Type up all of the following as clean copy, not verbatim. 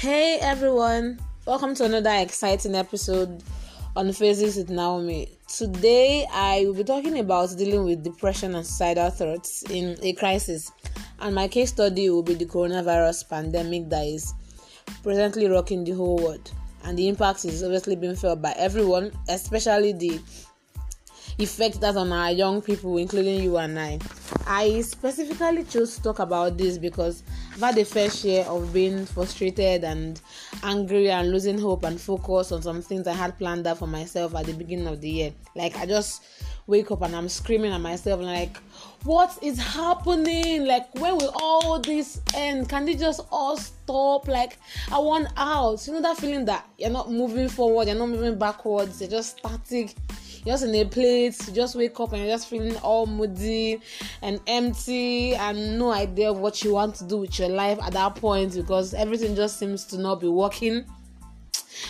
Hey everyone, welcome to another exciting episode on Phases with Naomi. Today I will be talking about dealing with depression and suicidal thoughts in a crisis, and my case study will be the coronavirus pandemic that is presently rocking the whole world, and the impact is obviously being felt by everyone, especially the effect that on our young people, including you and I. I specifically chose to talk about this because I've had a fair share of being frustrated and angry and losing hope and focus on some things I had planned out for myself at the beginning of the year. Like, I just wake up and I'm screaming at myself like, what is happening? Like, when will all this end? Can they just all stop? Like, I want out. You know that feeling that you're not moving forward, you're not moving backwards, you're just static. You're just in a place, you just wake up and you're just feeling all moody and empty and no idea of what you want to do with your life at that point, because everything just seems to not be working.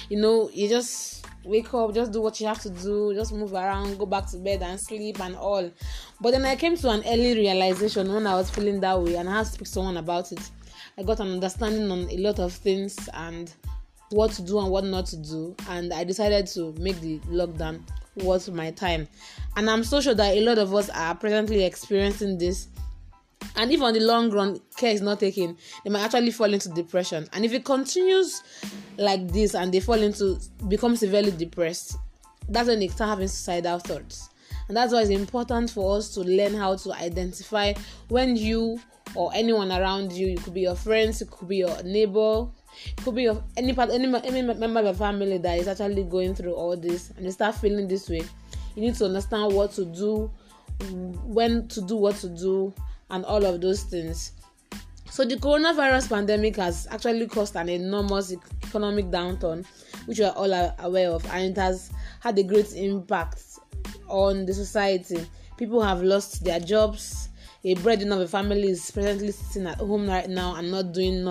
You know, you just wake up, just do what you have to do, just move around, go back to bed and sleep and all. But then I came to an early realization when I was feeling that way, and I had to speak to someone about it. I got an understanding on a lot of things and what to do and what not to do, and I decided to make the lockdown worth my time. And I'm so sure that a lot of us are presently experiencing this, and if on the long run care is not taken, they might actually fall into depression. And if it continues like this and they become severely depressed, that's when they start having suicidal thoughts. And that's why it's important for us to learn how to identify when you or anyone around you, it could be your friends, it could be your neighbor, it could be of any member of your family that is actually going through all this, and they start feeling this way. You need to understand what to do, when to do what to do, and all of those things. So the coronavirus pandemic has actually caused an enormous economic downturn, which we are all aware of, and it has had a great impact on the society. People have lost their jobs. A breadwinner of a family is presently sitting at home right now and not doing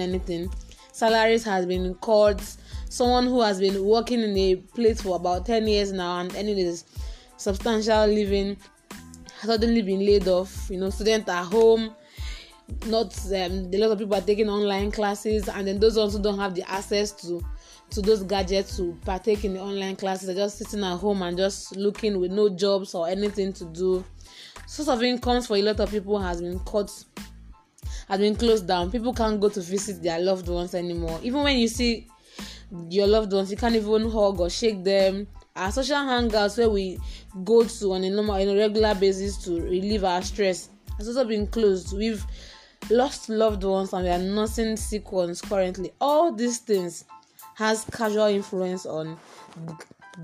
anything. Salaries has been cut. Someone who has been working in a place for about 10 years now and earning his substantial living has suddenly been laid off. You know, students are home. A lot of people are taking online classes, and then those ones who don't have the access to those gadgets to partake in the online classes are just sitting at home and just looking with no jobs or anything to do. Source of incomes for a lot of people has been closed down. People can't go to visit their loved ones anymore. Even when you see your loved ones, you can't even hug or shake them. Our social hangouts where we go to on a regular basis to relieve our stress has also been closed. We've lost loved ones and we are nursing sick ones currently. All these things has casual influence on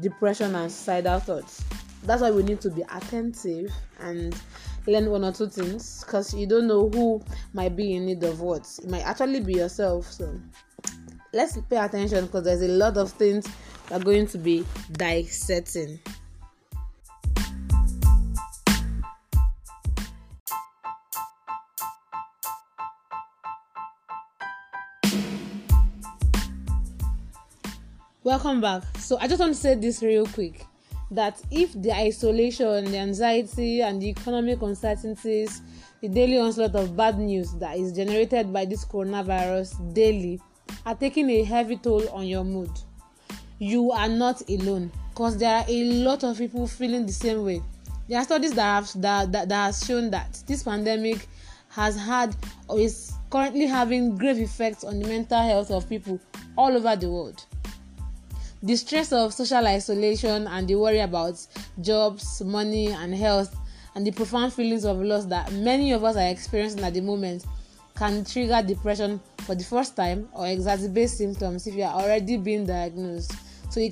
depression and suicidal thoughts. That's why we need to be attentive and learn one or two things, because you don't know who might be in need of what. It might actually be yourself. So let's pay attention, because there's a lot of things we're going to be dissecting. Welcome back. So I just want to say this real quick, that if the isolation, the anxiety, and the economic uncertainties, the daily onslaught of bad news that is generated by this coronavirus daily are taking a heavy toll on your mood, you are not alone, because there are a lot of people feeling the same way. There are studies that have shown that this pandemic has had or is currently having grave effects on the mental health of people all over the world. The stress of social isolation and the worry about jobs, money, and health, and the profound feelings of loss that many of us are experiencing at the moment can trigger depression for the first time or exacerbate symptoms if you are already being diagnosed. So a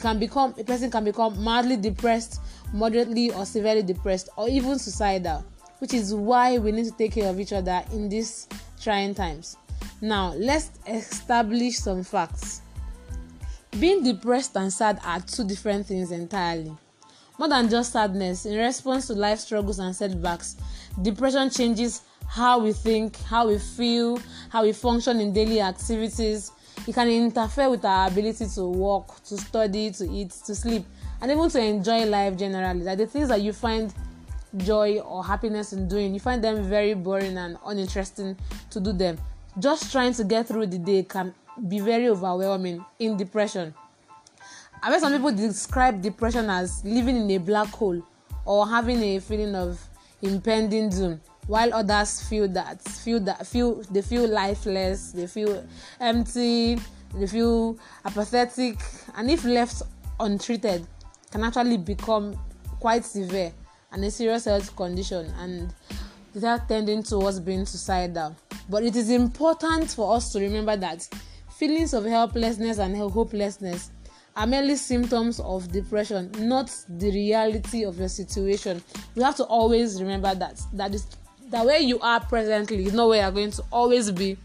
person can become mildly depressed, moderately or severely depressed, or even suicidal, which is why we need to take care of each other in these trying times. Now, let's establish some facts. Being depressed and sad are two different things entirely. More than just sadness, in response to life struggles and setbacks, depression changes how we think, how we feel, how we function in daily activities. It can interfere with our ability to work, to study, to eat, to sleep, and even to enjoy life generally. That the things that you find joy or happiness in doing, you find them very boring and uninteresting to do them. Just trying to get through the day can be very overwhelming in depression. I've heard some people describe depression as living in a black hole or having a feeling of impending doom, while others feel lifeless, they feel empty, they feel apathetic, and if left untreated, can actually become quite severe and a serious health condition, and without tending towards being suicidal. But it is important for us to remember that feelings of helplessness and hopelessness are merely symptoms of depression, not the reality of your situation. We have to always remember that the way you are presently is not where you are going to always be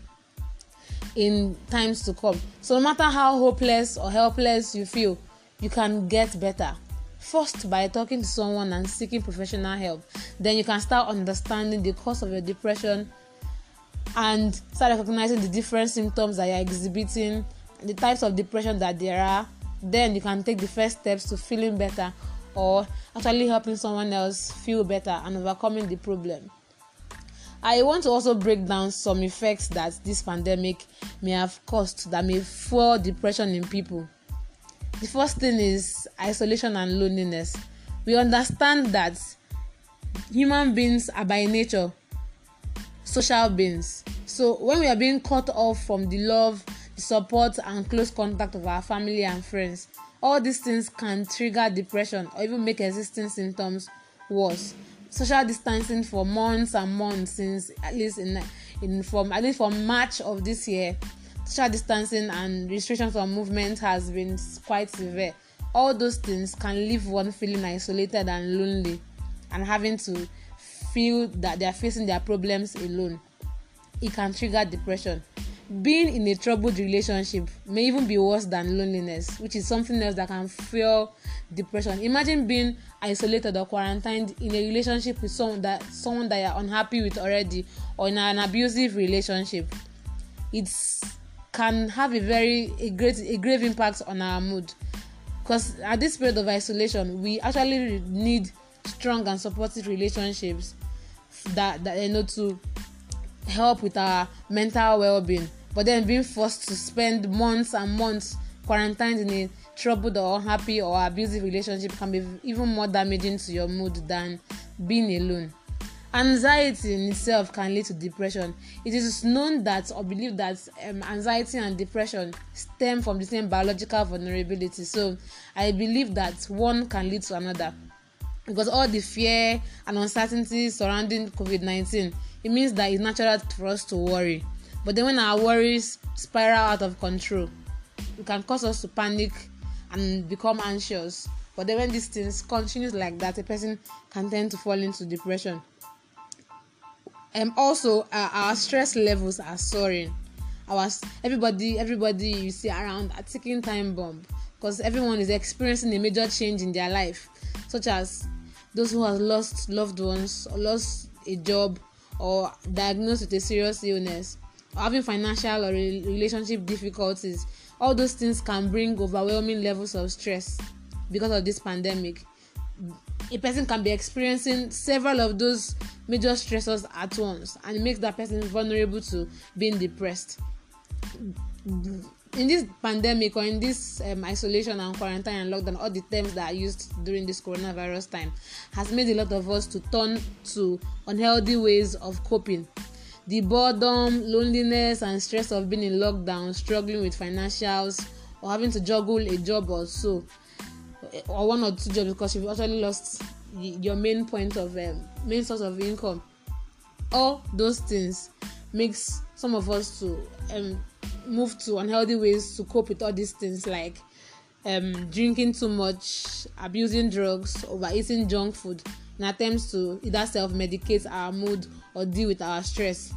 in times to come. So no matter how hopeless or helpless you feel, you can get better. First, by talking to someone and seeking professional help. Then you can start understanding the cause of your depression and start recognizing the different symptoms that you're exhibiting, the types of depression that there are. Then you can take the first steps to feeling better or actually helping someone else feel better and overcoming the problem. I want to also break down some effects that this pandemic may have caused that may fuel depression in people. The first thing is isolation and loneliness. We understand that human beings are by nature social beings. So when we are being cut off from the love, the support, and close contact of our family and friends, all these things can trigger depression or even make existing symptoms worse. Social distancing for months and months, since at least from March of this year, social distancing and restrictions on movement has been quite severe. All those things can leave one feeling isolated and lonely and having to feel that they are facing their problems alone. It can trigger depression. Being in a troubled relationship may even be worse than loneliness, which is something else that can fuel depression. Imagine being isolated or quarantined in a relationship with someone that you're unhappy with already, or in an abusive relationship. It can have a grave impact on our mood, because at this period of isolation, we actually need strong and supportive relationships that to help with our mental well-being. But then being forced to spend months and months quarantined in a troubled or unhappy or abusive relationship can be even more damaging to your mood than being alone. Anxiety in itself can lead to depression. It is known that or believed that anxiety and depression stem from the same biological vulnerability. So I believe that one can lead to another, because all the fear and uncertainty surrounding COVID-19, it means that it's natural for us to worry. But then when our worries spiral out of control, it can cause us to panic and become anxious. But then when these things continue like that, a person can tend to fall into depression. Our stress levels are soaring. Everybody you see around are ticking time bomb, because everyone is experiencing a major change in their life, such as those who have lost loved ones, or lost a job, or diagnosed with a serious illness, or having financial or relationship difficulties. All those things can bring overwhelming levels of stress because of this pandemic. A person can be experiencing several of those major stressors at once, and it makes that person vulnerable to being depressed. In this pandemic, or in this isolation and quarantine and lockdown, all the terms that are used during this coronavirus time has made a lot of us to turn to unhealthy ways of coping. The boredom, loneliness, and stress of being in lockdown, struggling with financials, or having to juggle a job or so, or one or two jobs, because you've actually lost your main source of income. All those things makes some of us to move to unhealthy ways to cope with all these things, like drinking too much, abusing drugs, overeating junk food, in attempts to either self-medicate our mood or deal with our stress.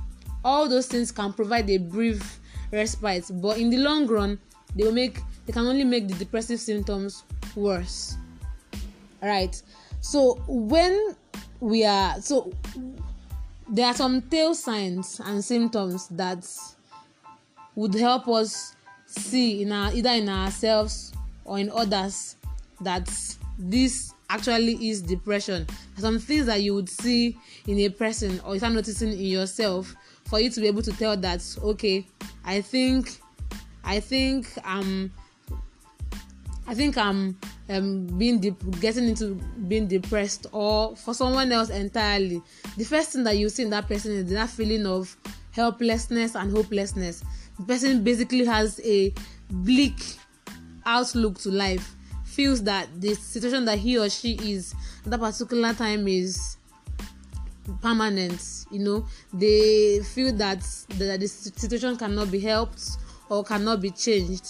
All those things can provide a brief respite, but in the long run, they can only make the depressive symptoms worse. All right. So there are some telltale signs and symptoms that would help us see in ourselves or in others that this actually is depression. Some things that you would see in a person or you start noticing in yourself for you to be able to tell that, okay, I think I think I'm getting into being depressed, or for someone else entirely, the first thing that you see in that person is that feeling of helplessness and hopelessness. The person basically has a bleak outlook to life, feels that the situation that he or she is at that particular time is permanent. You know, they feel that the situation cannot be helped or cannot be changed.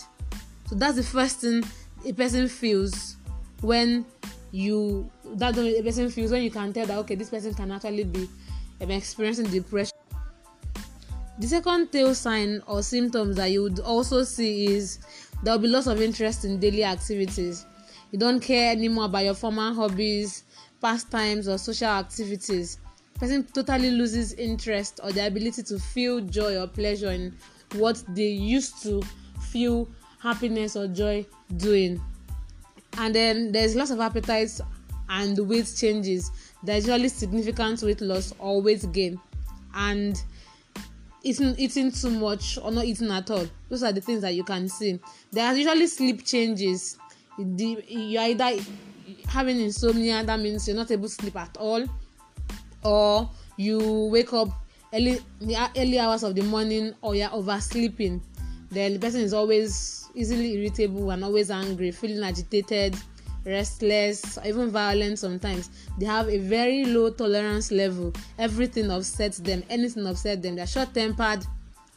So that's the first thing a person feels when you can tell that, okay, this person can actually be experiencing depression. The second telltale sign or symptoms that you would also see is there will be lots of interest in daily activities. You don't care anymore about your former hobbies, pastimes, or social activities. Person totally loses interest or the ability to feel joy or pleasure in what they used to feel happiness or joy doing. And then there's lots of appetites and weight changes. There's usually significant weight loss or weight gain, and eating too much or not eating at all. Those are the things that you can see. There are usually sleep changes. You're either having insomnia, that means you're not able to sleep at all, or you wake up early hours of the morning, or you're oversleeping. Then the person is always easily irritable and always angry, feeling agitated, restless, even violent sometimes. They have a very low tolerance level. Everything upsets them. Anything upsets them. They're short-tempered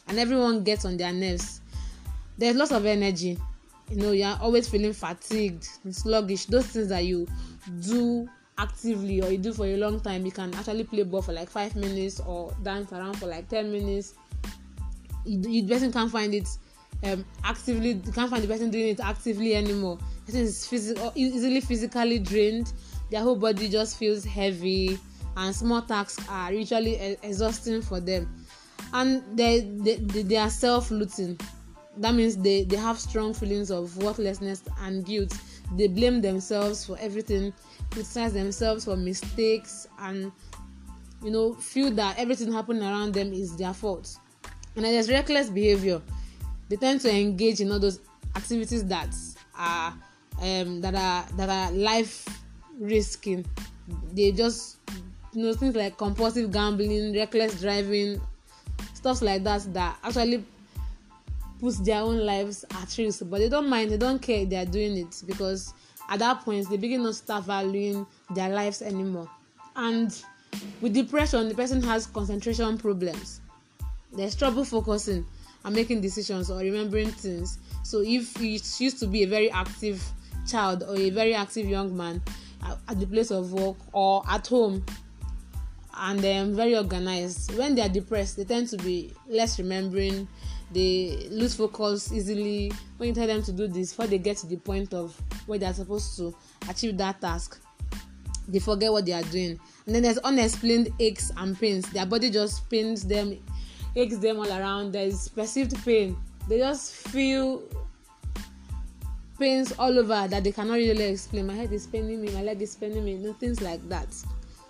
and everyone gets on their nerves. There's lots of energy. You know, you're always feeling fatigued and sluggish. Those things that you do actively or you do for a long time, you can actually play ball for like 5 minutes or dance around for like 10 minutes. The person can't find it actively. You can't find the person doing it actively anymore. The person is easily physically drained. Their whole body just feels heavy, and small tasks are usually exhausting for them. And they are self-looting. That means they have strong feelings of worthlessness and guilt. They blame themselves for everything, criticize themselves for mistakes, and feel that everything happening around them is their fault. And then there's reckless behavior. They tend to engage in all those activities that are life risking. They just things like compulsive gambling, reckless driving, stuff like that actually puts their own lives at risk, but they don't mind, they don't care they are doing it, because at that point they begin to start valuing their lives anymore. And with depression, the person has concentration problems. There's trouble focusing and making decisions or remembering things. So if you used to be a very active child or a very active young man at the place of work or at home, and they're very organized, when they are depressed, they tend to be less remembering. They lose focus easily. When you tell them to do this, before they get to the point of where they are supposed to achieve that task, they forget what they are doing. And then there's unexplained aches and pains. Their body just pains them, aches them all around. There is perceived pain. They just feel pains all over that they cannot really explain. My head is paining me, my leg is paining me, things like that.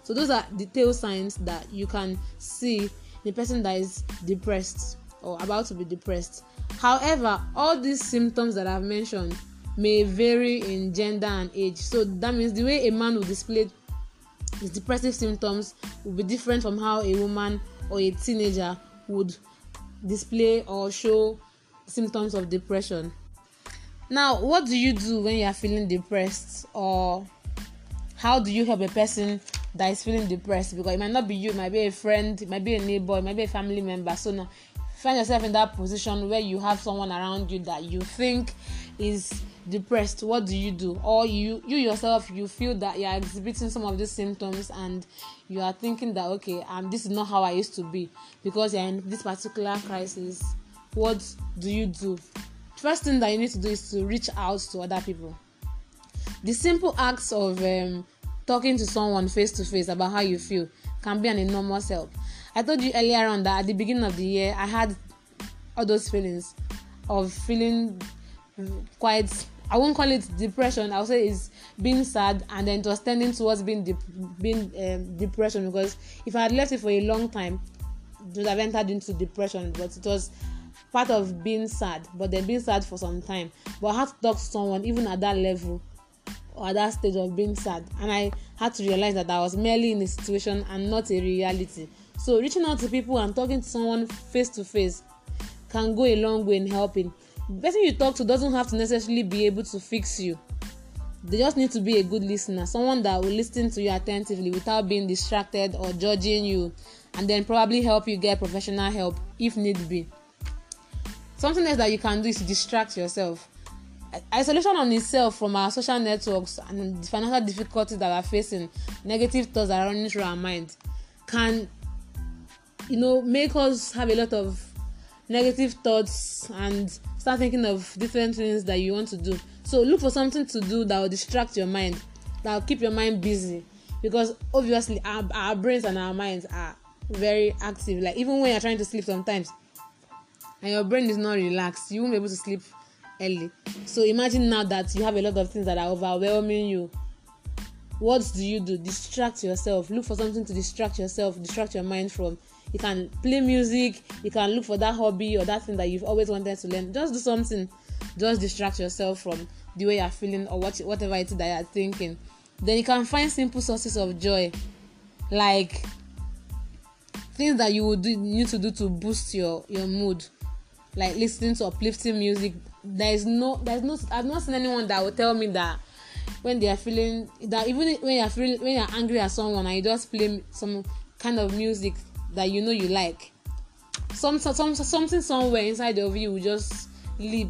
So those are the telltale signs that you can see the person that is depressed or about to be depressed. However, all these symptoms that I've mentioned may vary in gender and age. So that means the way a man will display his depressive symptoms will be different from how a woman or a teenager would display or show symptoms of depression. Now, what do you do when you are feeling depressed, or how do you help a person that is feeling depressed? Because it might not be you, it might be a friend, it might be a neighbor, it might be a family member. So now find yourself in that position where you have someone around you that you think is depressed. What do you do? Or you yourself, you feel that you are exhibiting some of these symptoms and you are thinking that, okay, this is not how I used to be, because you're in this particular crisis. What do you do? First thing that you need to do is to reach out to other people. The simple acts of talking to someone face to face about how you feel can be an enormous help. I told you earlier on that at the beginning of the year, I had all those feelings of feeling quite, I won't call it depression, I'll say it's being sad, and then it was tending towards being depression, because if I had left it for a long time, it would have entered into depression, but it was part of being sad, but they've been sad for some time. But I had to talk to someone even at that level or at that stage of being sad, and I had to realize that I was merely in a situation and not a reality. So reaching out to people and talking to someone face to face can go a long way in helping. The person you talk to doesn't have to necessarily be able to fix you. They just need to be a good listener, someone that will listen to you attentively without being distracted or judging you, and then probably help you get professional help if need be. Something else that you can do is to distract yourself. Isolation on itself from our social networks and the financial difficulties that we're facing, negative thoughts that are running through our minds, can, make us have a lot of negative thoughts and start thinking of different things that you want to do. So look for something to do that will distract your mind, that will keep your mind busy, because obviously our brains and our minds are very active. Like even when you're trying to sleep sometimes and your brain is not relaxed, you won't be able to sleep early. So imagine now that you have a lot of things that are overwhelming you. What do? Distract yourself. Look for something to distract yourself, distract your mind from. You can play music, you can look for that hobby or that thing that you've always wanted to learn. Just do something. Just distract yourself from the way you're feeling or whatever it is that you're thinking. Then you can find simple sources of joy, like things that you would need to do to boost your mood, like listening to uplifting music. There's no. I've not seen anyone that will tell me that when they are feeling that, even when you're angry at someone and you just play some kind of music that you like, something somewhere inside of you will just leap,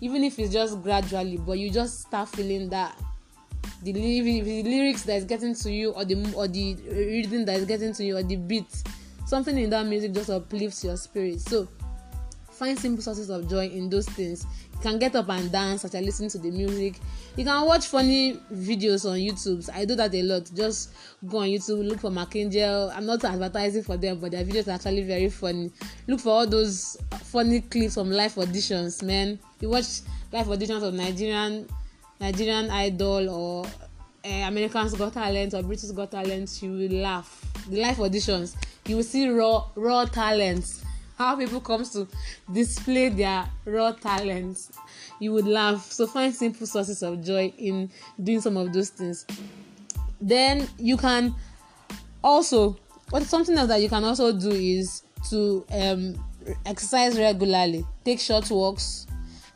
even if it's just gradually, but you just start feeling that the lyrics that is getting to you, or the rhythm that is getting to you, or the beat, something in that music just uplifts your spirit. So find simple sources of joy in those things. You can get up and dance as you're listening to the music. You can watch funny videos on YouTube. I do that a lot. Just go on YouTube, look for Mark Angel. I'm not advertising for them, but their videos are actually very funny. Look for all those funny clips from live auditions, man. You watch live auditions of Nigerian Idol or Americans Got Talent or British Got Talent. You will laugh. The live auditions, you will see raw talents. How people come to display their raw talents, you would laugh. So find simple sources of joy in doing some of those things. Then you can also, something else that you can also do is to exercise regularly. Take short walks,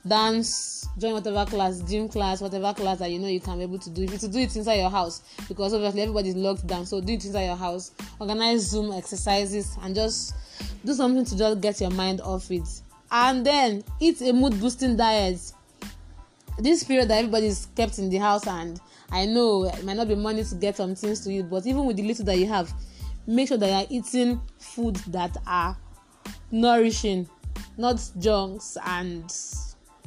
dance, join whatever class, gym class, whatever class that you can be able to do. If you to do it inside your house, because obviously everybody's locked down, so do it inside your house. Organize Zoom exercises and just do something to just get your mind off it. And then eat a mood boosting diet. This period that everybody's kept in the house, and I know it might not be money to get some things to eat, but even with the little that you have, make sure that you're eating food that are nourishing, not junks, and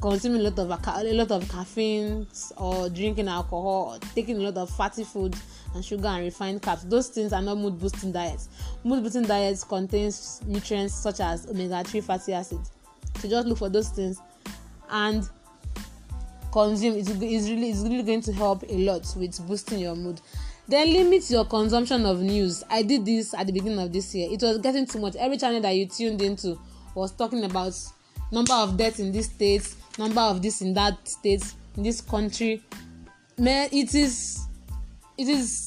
consuming a lot of caffeine or drinking alcohol or taking a lot of fatty food and sugar and refined carbs. Those things are not mood boosting diets. Mood boosting diets contains nutrients such as omega-3 fatty acids. So just look for those things and consume. It's really going to help a lot with boosting your mood. Then limit your consumption of news. I did this at the beginning of this year. It was getting too much. Every channel that you tuned into was talking about number of deaths in this state, number of this in that state, in this country. Man, it is,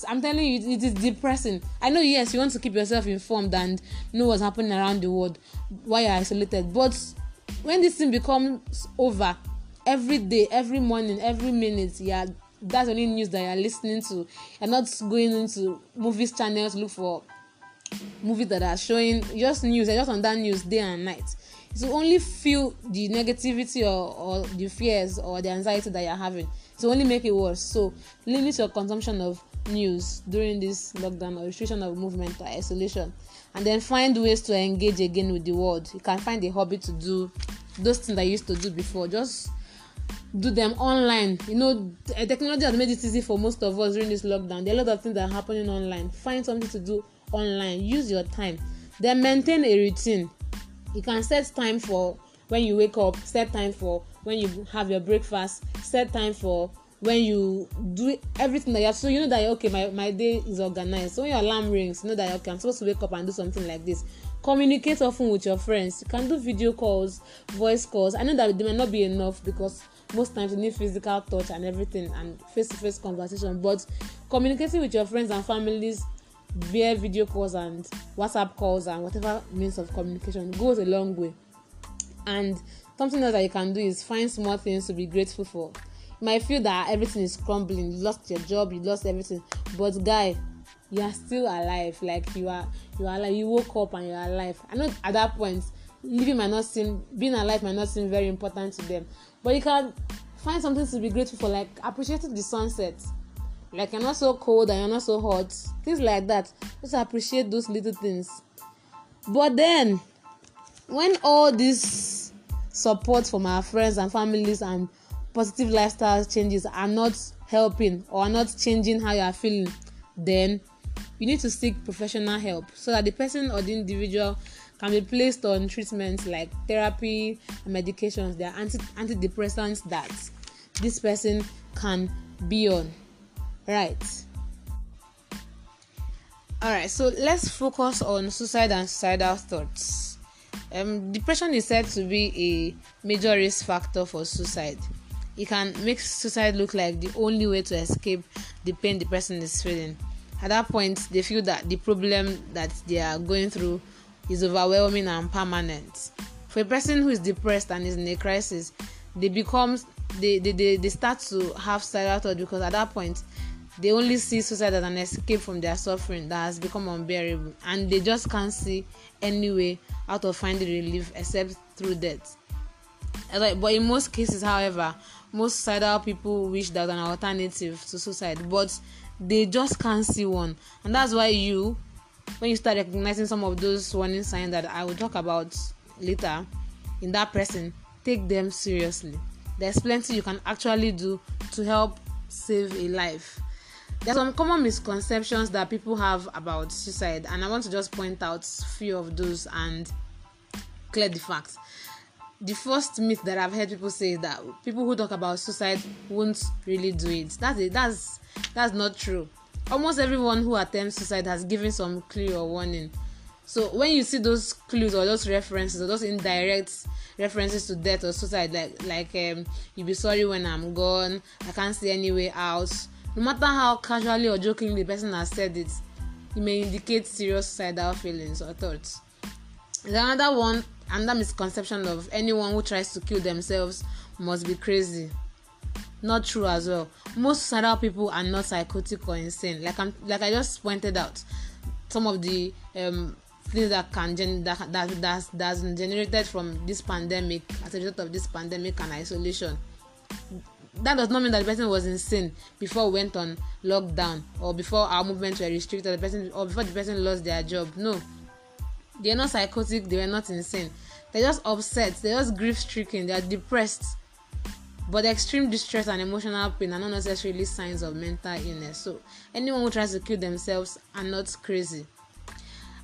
I'm telling you, it is depressing. I know, yes, you want to keep yourself informed and know what's happening around the world while you're isolated, but when this thing becomes over, every day, every morning, every minute, that's only news that you're listening to. You're not going into movies channels to look for movies that are showing just news. You're just on that news day and night. It's only feel the negativity or the fears or the anxiety that you're having. So only make it worse. So limit your consumption of news during this lockdown or restriction of movement or isolation. And then find ways to engage again with the world. You can find a hobby to do those things that you used to do before. Just do them online. Technology has made it easy for most of us during this lockdown. There are a lot of things that are happening online. Find something to do online. Use your time. Then maintain a routine. You can set time for when you wake up, set time for when you have your breakfast, set time for when you do everything that you have, so you know that okay, my day is organized. So when your alarm rings, you know that okay, I'm supposed to wake up and do something like this. Communicate often with your friends. You can do video calls, voice calls. I know that they may not be enough because most times you need physical touch and everything and face-to-face conversation, but communicating with your friends and families via video calls and WhatsApp calls and whatever means of communication goes a long way. And something else that you can do is find small things to be grateful for. You might feel that everything is crumbling, you lost your job, you lost everything, but guy, you are still alive. Like you are alive. You woke up and you are alive. I know at that point, being alive might not seem very important to them, but you can find something to be grateful for, like appreciating the sunset. Like you're not so cold and you're not so hot. Things like that. Just appreciate those little things. But then, when all this support from our friends and families and positive lifestyle changes are not helping or are not changing how you are feeling, then you need to seek professional help so that the person or the individual can be placed on treatments like therapy and medications. There are antidepressants that this person can be on. Right. Alright, so let's focus on suicide and suicidal thoughts. Depression is said to be a major risk factor for suicide. It can make suicide look like the only way to escape the pain the person is feeling. At that point, they feel that the problem that they are going through is overwhelming and permanent. For a person who is depressed and is in a crisis, they start to have suicidal thoughts because at that point, they only see suicide as an escape from their suffering that has become unbearable, and they just can't see any way out of finding relief except through death. But in most cases, however, most suicidal people wish there was an alternative to suicide, but they just can't see one. And that's why when you start recognizing some of those warning signs that I will talk about later in that person, take them seriously. There's plenty you can actually do to help save a life. There are some common misconceptions that people have about suicide, and I want to just point out a few of those and clear the facts. The first myth that I've heard people say is that people who talk about suicide won't really do it. That's not true. Almost everyone who attempts suicide has given some clue or warning. So when you see those clues or those references or those indirect references to death or suicide, like you'll be sorry when I'm gone, I can't see any way out, no matter how casually or jokingly the person has said it, it may indicate serious suicidal feelings or thoughts. Another one. And that misconception of anyone who tries to kill themselves must be crazy. Not true as well. Most suicidal people are not psychotic or insane. Like I just pointed out, some of the things that's generated from this pandemic, as a result of this pandemic and isolation. That does not mean that the person was insane before we went on lockdown, or before our movements were restricted, or before the person lost their job. No. They are not psychotic, they are not insane. They're just upset, they're just grief-stricken, they're depressed. But extreme distress and emotional pain are not necessarily signs of mental illness. So anyone who tries to kill themselves are not crazy.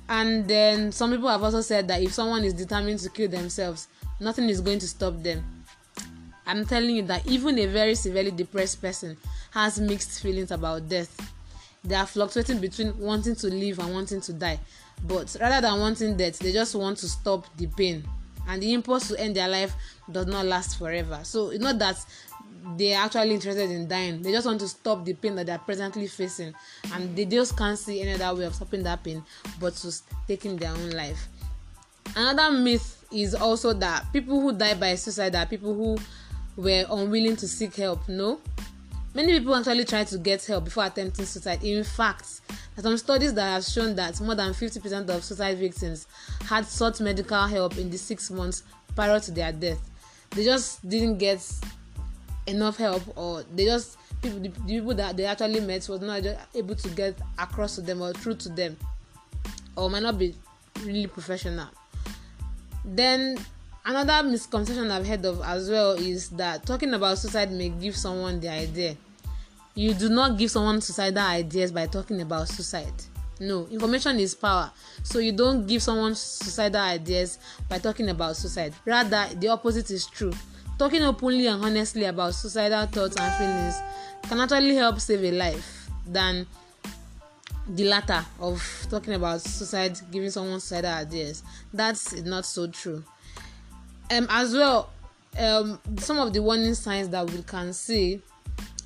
And then some people have also said that if someone is determined to kill themselves, nothing is going to stop them. I'm telling you that even a very severely depressed person has mixed feelings about death. They are fluctuating between wanting to live and wanting to die. But rather than wanting death, they just want to stop the pain. And the impulse to end their life does not last forever. So it's not that they are actually interested in dying. They just want to stop the pain that they are presently facing. And they just can't see any other way of stopping that pain but to taking their own life. Another myth is also that people who die by suicide are people who were unwilling to seek help. No. Many people actually try to get help before attempting suicide. In fact, there are some studies that have shown that more than 50% of suicide victims had sought medical help in the 6 months prior to their death. They just didn't get enough help, or the people that they actually met was not able to get across to them or through to them, or might not be really professional. Then another misconception I've heard of as well is that talking about suicide may give someone the idea. You do not give someone suicidal ideas by talking about suicide. No, information is power. So you don't give someone suicidal ideas by talking about suicide. Rather, the opposite is true. Talking openly and honestly about suicidal thoughts and feelings can actually help save a life than the latter of talking about suicide, giving someone suicidal ideas. That's not so true. Some of the warning signs that we can see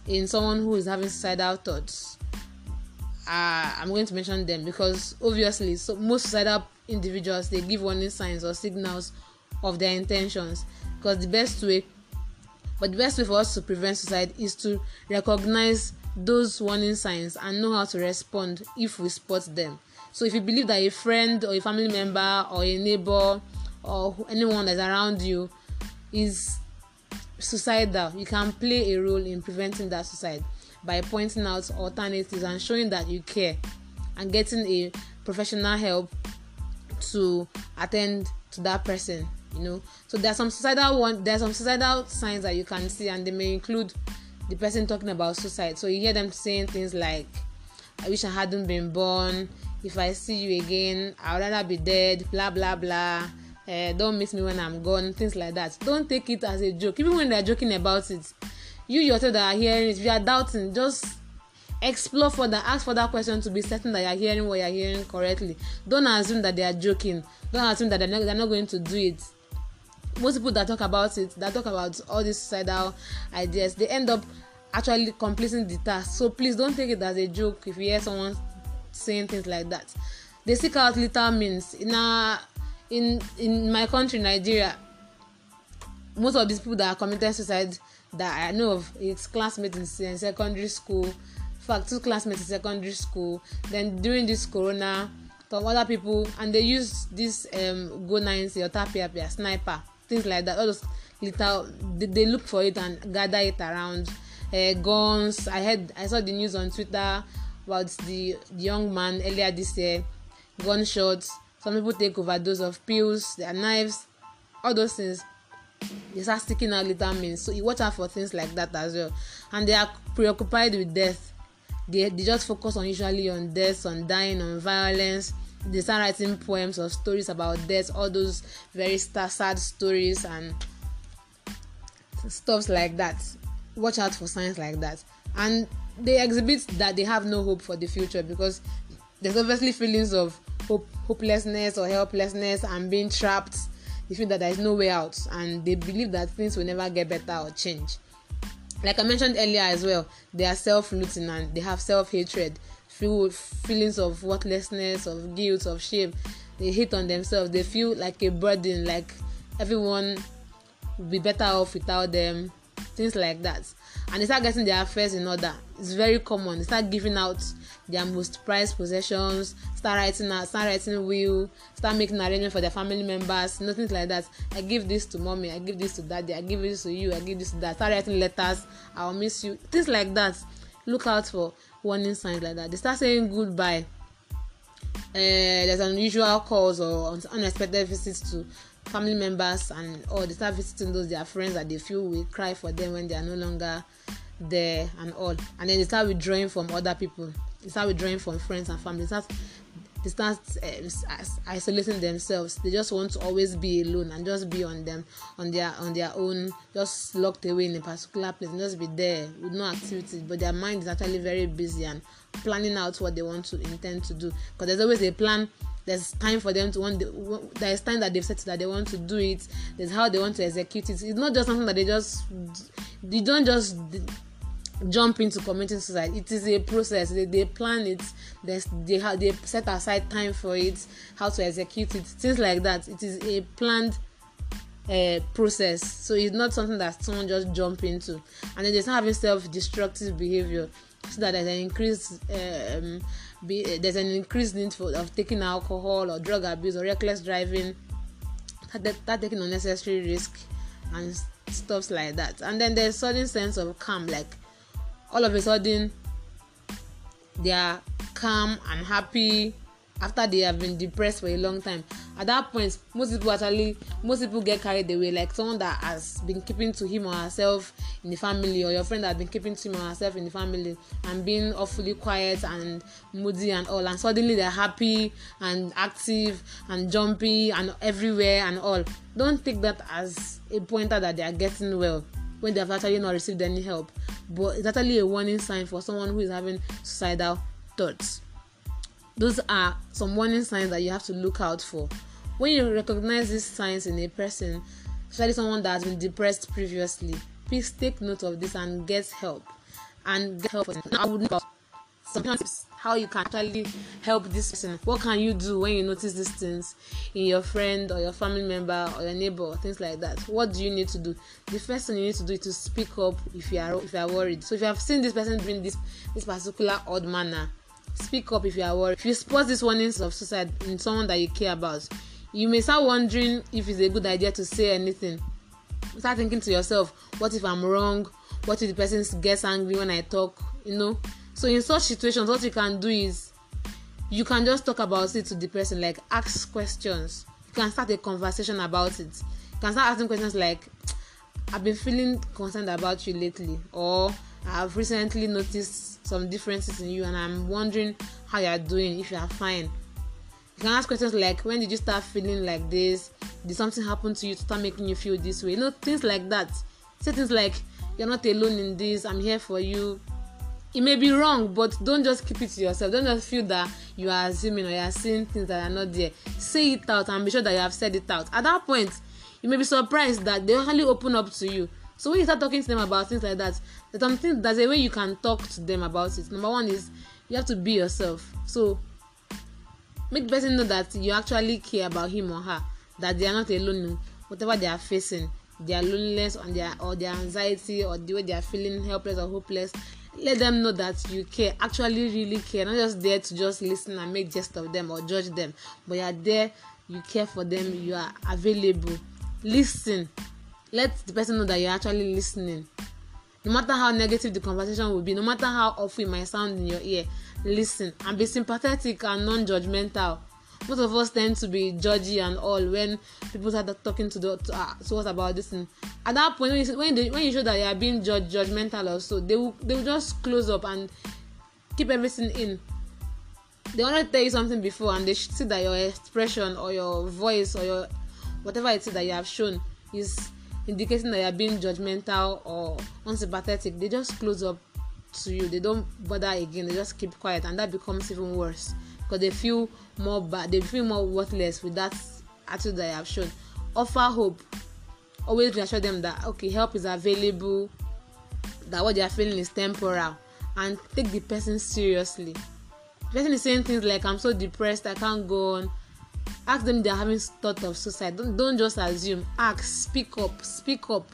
in someone who is having suicidal thoughts, I'm going to mention them because obviously, so most suicidal individuals, they give warning signs or signals of their intentions, because the best way for us to prevent suicide is to recognize those warning signs and know how to respond if we spot them. So if you believe that a friend or a family member or a neighbor or anyone that's around you is suicidal, you can play a role in preventing that suicide by pointing out alternatives and showing that you care, and getting a professional help to attend to that person. So there are some suicidal signs that you can see, and they may include the person talking about suicide. So you hear them saying things like, I wish I hadn't been born, if I see you again I'd rather be dead, blah blah blah, don't miss me when I'm gone, things like that. Don't take it as a joke. Even when they're joking about it, you yourself that are hearing it, if you are doubting, just explore further, ask for that question to be certain that you're hearing what you're hearing correctly. Don't assume that they are joking. Don't assume that they're not going to do it. Most people that talk about all these suicidal ideas, they end up actually completing the task. So please don't take it as a joke if you hear someone saying things like that. They seek out little means. In my country, Nigeria, most of these people that are committing suicide that I know of, it's classmates in secondary school. In fact, two classmates in secondary school. Then during this corona, from other people, and they use this go-nines or tapia, sniper, things like that. All those little, they look for it and gather it around. Guns. I saw the news on Twitter about the young man earlier this year. Gunshots. Some people take overdose of pills, their knives, all those things. They start sticking out little means. So you watch out for things like that as well. And they are preoccupied with death. They just focus usually on death, on dying, on violence. They start writing poems or stories about death, all those very sad stories and stuff like that. Watch out for signs like that. And they exhibit that they have no hope for the future, because there's obviously feelings of hopelessness or helplessness and being trapped. They feel that there is no way out, and they believe that things will never get better or change. Like I mentioned earlier as well, they are self-looting and they have self-hatred, feelings of worthlessness, of guilt, of shame. They hate on themselves. They feel like a burden, like everyone would be better off without them, things like that. And they start getting their affairs in order. It's very common. They start giving out their most prized possessions, start writing will, start making arrangements for their family members, things like that. I give this to mommy, I give this to daddy, I give this to you, I give this to that. Start writing letters, I'll miss you, things like that. Look out for warning signs like that. They start saying goodbye. There's unusual calls or unexpected visits to family members, and they start visiting those their friends that they feel will cry for them when they are no longer there and all. And then they start withdrawing from other people. They start withdrawing from friends and family. They start isolating themselves. They just want to always be alone and just be on their own, just locked away in a particular place and just be there with no activities. But their mind is actually very busy and planning out what they intend to do, because there's always a plan. There's time for them there's time that they've set that they want to do it. There's how they want to execute it. It's not just something that you don't just jump into committing suicide. It is a process. They plan it. They set aside time for it, how to execute it, things like that. It is a planned process. So it's not something that someone just jump into. And then they start having self-destructive behavior, so that there's an increased need of taking alcohol or drug abuse or reckless driving, start taking unnecessary risk and stuff like that. And then there's a sudden sense of calm, like all of a sudden they are calm and happy after they have been depressed for a long time. At that point, most people get carried away, like someone that has been keeping to him or herself in the family, or your friend that has been keeping to him or herself in the family and being awfully quiet and moody and all, and suddenly they're happy and active and jumpy and everywhere and all. Don't take that as a pointer that they are getting well when they have actually not received any help, but it's actually a warning sign for someone who is having suicidal thoughts. Those are some warning signs that you have to look out for. When you recognize these signs in a person, especially someone that has been depressed previously, please take note of this and get help. Now, I would know sometimes how you can actually help this person. What can you do when you notice these things in your friend or your family member or your neighbor or things like that? What do you need to do? The first thing you need to do is to speak up if you are worried. So if you have seen this person doing this particular odd manner, speak up if you are worried. If you spot these warnings of suicide in someone that you care about, you may start wondering if it's a good idea to say anything. Start thinking to yourself, what if I'm wrong? What if the person gets angry when I talk? So in such situations, what you can do is you can just talk about it to the person, like ask questions. You can start a conversation about it. You can start asking questions like, I've been feeling concerned about you lately, or I've recently noticed some differences in you and I'm wondering how you're doing, if you're fine. You can ask questions like, when did you start feeling like this? Did something happen to you to start making you feel this way? Things like that. Say things like, you're not alone in this, I'm here for you. It may be wrong, but don't just keep it to yourself. Don't just feel that you are assuming or you are seeing things that are not there. Say it out and be sure that you have said it out. At that point, you may be surprised that they actually open up to you. So when you start talking to them about things like that, there's a way you can talk to them about it. Number one is you have to be yourself. So make the person know that you actually care about him or her, that they are not alone in whatever they are facing, their loneliness or their anxiety or the way they are feeling helpless or hopeless. Let them know that you care, actually really care, not just there to just listen and make jest of them or judge them, but you are there, you care for them, you are available. Listen. Let the person know that you're actually listening. No matter how negative the conversation will be, no matter how awful it might sound in your ear, listen and be sympathetic and non-judgmental. Most of us tend to be judgy and all when people start talking to us about this thing. At that point, when you show that you are being judgmental or so, they will just close up and keep everything in. They already tell you something before and they should see that your expression or your voice or your whatever it is that you have shown is indicating that you are being judgmental or unsympathetic. They just close up to you. They don't bother again. They just keep quiet, and that becomes even worse because they feel more bad. They feel more worthless with that attitude that you have shown. Offer hope. Always reassure them that okay, help is available, that what they are feeling is temporal, and take the person seriously. The person is saying things like, I'm so depressed, I can't go on. Ask them if they're having thought of suicide. Don't just assume. Ask. Speak up.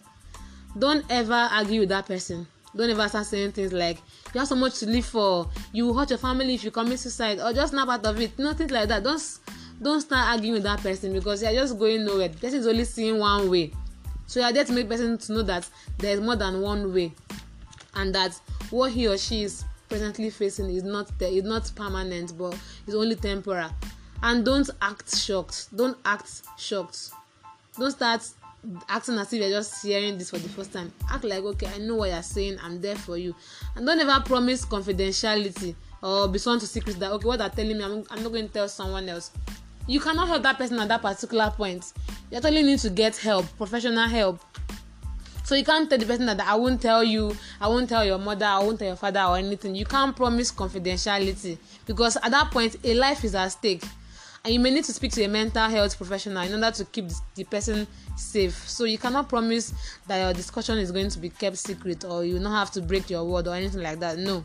Don't ever argue with that person. Don't ever start saying things like, you have so much to live for, you will hurt your family if you commit suicide, or just snap out of it. Nothing like that. Don't start arguing with that person because you're just going nowhere. The person is only seeing one way. So you're there to make the person to know that there's more than one way, and that what he or she is presently facing is not permanent, but is only temporary. And don't act shocked. Don't start acting as if you're just hearing this for the first time. Act like, okay, I know what you're saying, I'm there for you. And don't ever promise confidentiality or be sworn to secrets that, okay, what they're telling me, I'm not going to tell someone else. You cannot help that person at that particular point. You actually need to get help, professional help. So you can't tell the person that I won't tell you, I won't tell your mother, I won't tell your father or anything. You can't promise confidentiality because at that point, a life is at stake. And you may need to speak to a mental health professional in order to keep the person safe. So you cannot promise that your discussion is going to be kept secret or you will not have to break your word or anything like that. No.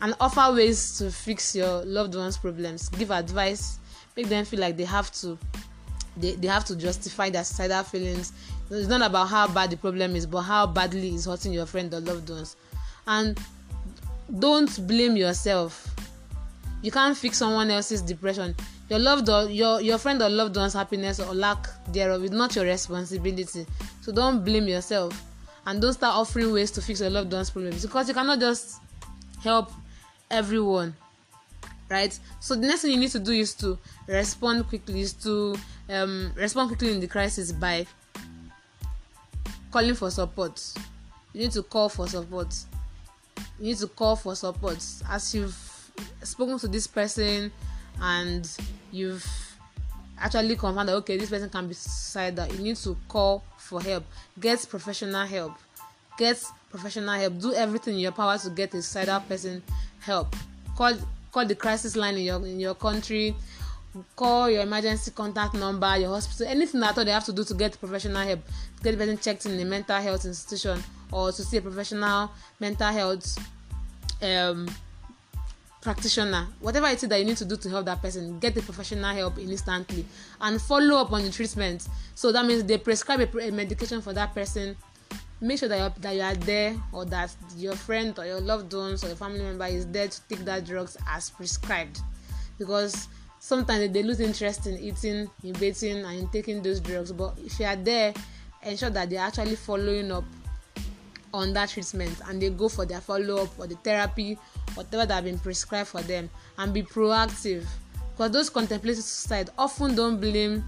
And offer ways to fix your loved one's problems. Give advice. Make them feel like they have to justify their suicidal feelings. It's not about how bad the problem is, but how badly it's hurting your friend or loved ones. And don't blame yourself. You can't fix someone else's depression. Your friend or loved one's happiness or lack thereof is not your responsibility. So don't blame yourself and don't start offering ways to fix your loved one's problems because you cannot just help everyone. right? So the next thing you need to do is to respond quickly, in the crisis by calling for support. You need to call for support. As you've spoken to this person and you've actually confirmed that, okay, this person can be suicidal, you need to call for help. Get professional help. Do everything in your power to get a suicidal person help. Call the crisis line in your country. Call your emergency contact number, your hospital, anything at all they have to do to get professional help, to get the person checked in a mental health institution or to see a professional mental health practitioner. Whatever it is that you need to do to help that person, get the professional help instantly and follow up on the treatment. So that means they prescribe a medication for that person. Make sure that you are there, or that your friend or your loved ones or your family member is there to take that drugs as prescribed, because sometimes they lose interest in eating, in bathing, and in taking those drugs. But if you are there, ensure that they are actually following up on that treatment and they go for their follow-up or the therapy, whatever that have been prescribed for them, and be proactive. Because those contemplative suicide often don't blame.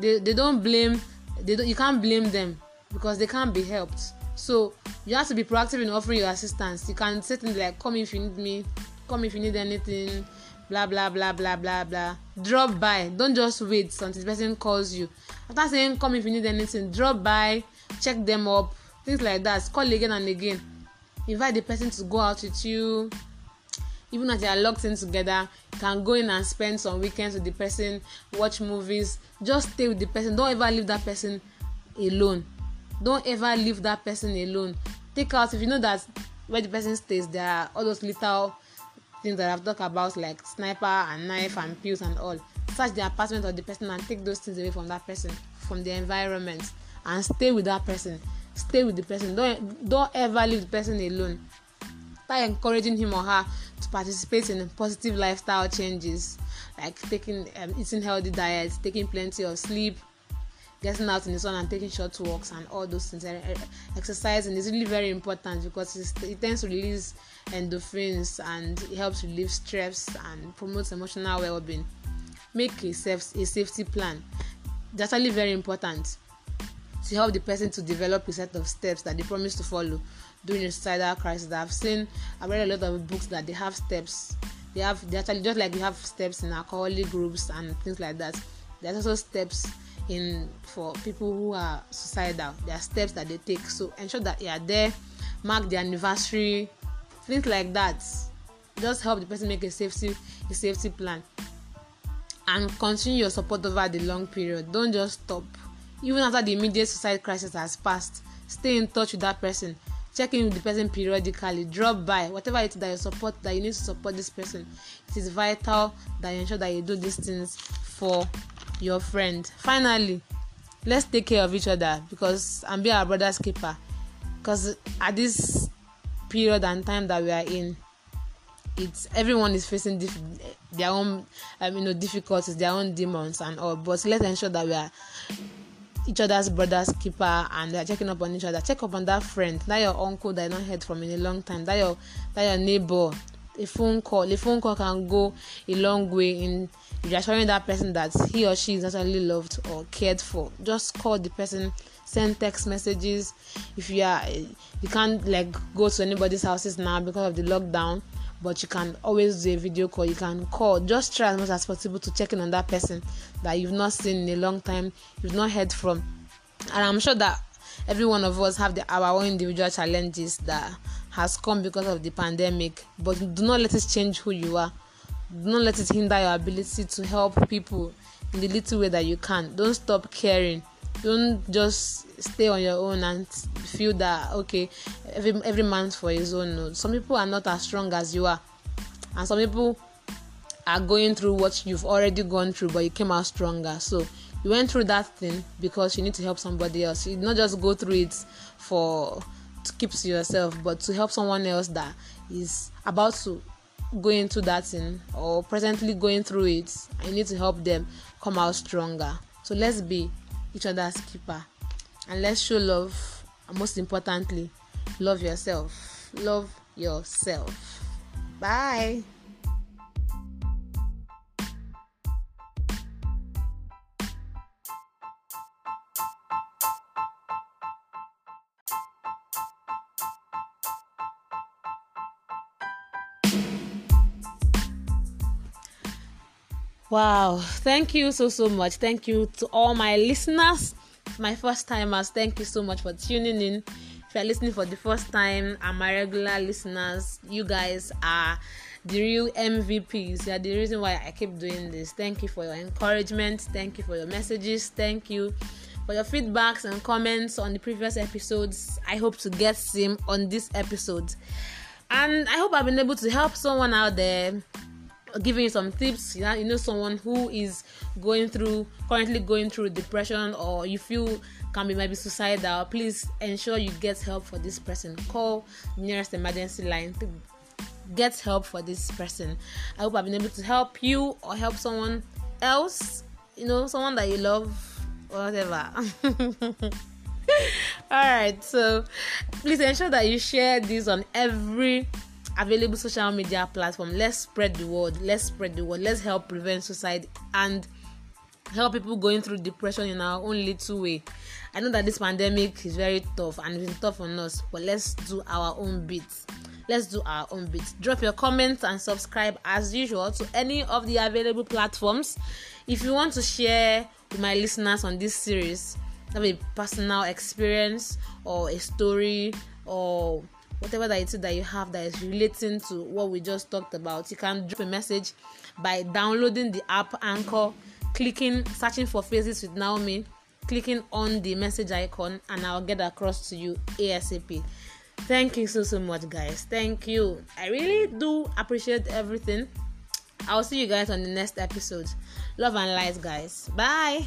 You can't blame them, because they can't be helped. So you have to be proactive in offering your assistance. You can say things like, "Come if you need me. Come if you need anything." Blah blah blah blah blah blah. Drop by. Don't just wait until the person calls you. After saying, "Come if you need anything," drop by, check them up, things like that. Call again and again. Invite the person to go out with you. Even as you are locked in together, you can go in and spend some weekends with the person, watch movies. Just stay with the person. Don't ever leave that person alone. Take out, if you know that where the person stays, there are all those little things that I've talked about, like sniper and knife and pills and all. Search the apartment of the person and take those things away from that person, from the environment, and stay with that person. Stay with the person. Don't ever leave the person alone. Start encouraging him or her to participate in positive lifestyle changes, like eating healthy diets, taking plenty of sleep, getting out in the sun and taking short walks and all those things. Exercising is really very important, because it tends to release endorphins and it helps relieve stress and promotes emotional well-being. Make a safety plan. That's really very important to help the person to develop a set of steps that they promise to follow during a suicidal crisis. I've read a lot of books that they have steps. They actually, just like we have steps in alcoholic groups and things like that, there's also steps for people who are suicidal. There are steps that they take, so ensure that you are there. Mark the anniversary, things like that. Just help the person make a safety plan, and continue your support over the long period. Don't just stop. Even after the immediate suicide crisis has passed, stay in touch with that person. Check in with the person periodically. Drop by. Whatever it is that you need to support this person, it is vital that you ensure that you do these things for your friend. Finally, let's take care of each other and be our brother's keeper. Because at this period and time that we are in, everyone is facing their own, difficulties, their own demons and all. But let's ensure that we are each other's brother's keeper and we are checking up on each other. Check up on that friend, that your uncle that you not heard from in a long time, that your neighbor. A phone call can go a long way in reassuring that person that he or she is actually loved or cared for. Just call the person, send text messages. If you can't go to anybody's houses now because of the lockdown, but you can always do a video call. You can call. Just try as much as possible to check in on that person that you've not seen in a long time, you've not heard from. And I'm sure that every one of us have our own individual challenges that has come because of the pandemic, but do not let it change who you are. Do not let it hinder your ability to help people in the little way that you can. Don't stop caring. Don't just stay on your own and feel that, okay, every man's for his own. No. Some people are not as strong as you are, and some people are going through what you've already gone through, but you came out stronger. So you went through that thing because you need to help somebody else. You not just go through it to keep to yourself, but to help someone else that is about to go into that thing or presently going through it. I need to help them come out stronger. So let's be each other's keeper, and let's show love, and most importantly, love yourself. Bye. Wow, thank you so much. Thank you to all my listeners, my first timers. Thank you so much for tuning in. If you're listening for the first time and my regular listeners, you guys are the real MVPs. You're the reason why I keep doing this. Thank you for your encouragement. Thank you for your messages. Thank you for your feedbacks and comments on the previous episodes. I hope to get some on this episode. And I hope I've been able to help someone out there, giving you some tips. You know, someone who is currently going through depression, or you feel can be maybe suicidal. Please ensure you get help for this person. Call the nearest emergency line. Get help for this person. I hope I've been able to help you or help someone else, you know, someone that you love, whatever. Alright, so please ensure that you share this on every available social media platform. Let's spread the word. Let's help prevent suicide and help people going through depression in our own little way. I know that this pandemic is very tough and it's tough on us, but let's do our own bits. Drop your comments and subscribe as usual to any of the available platforms. If you want to share with my listeners on this series, have a personal experience or a story or whatever that it is that you have that is relating to what we just talked about, you can drop a message by downloading the app Anchor, searching for Faces with Naomi, clicking on the message icon, and I'll get across to you ASAP. Thank you so much, guys. Thank you. I really do appreciate everything. I'll see you guys on the next episode. Love and light, guys. Bye.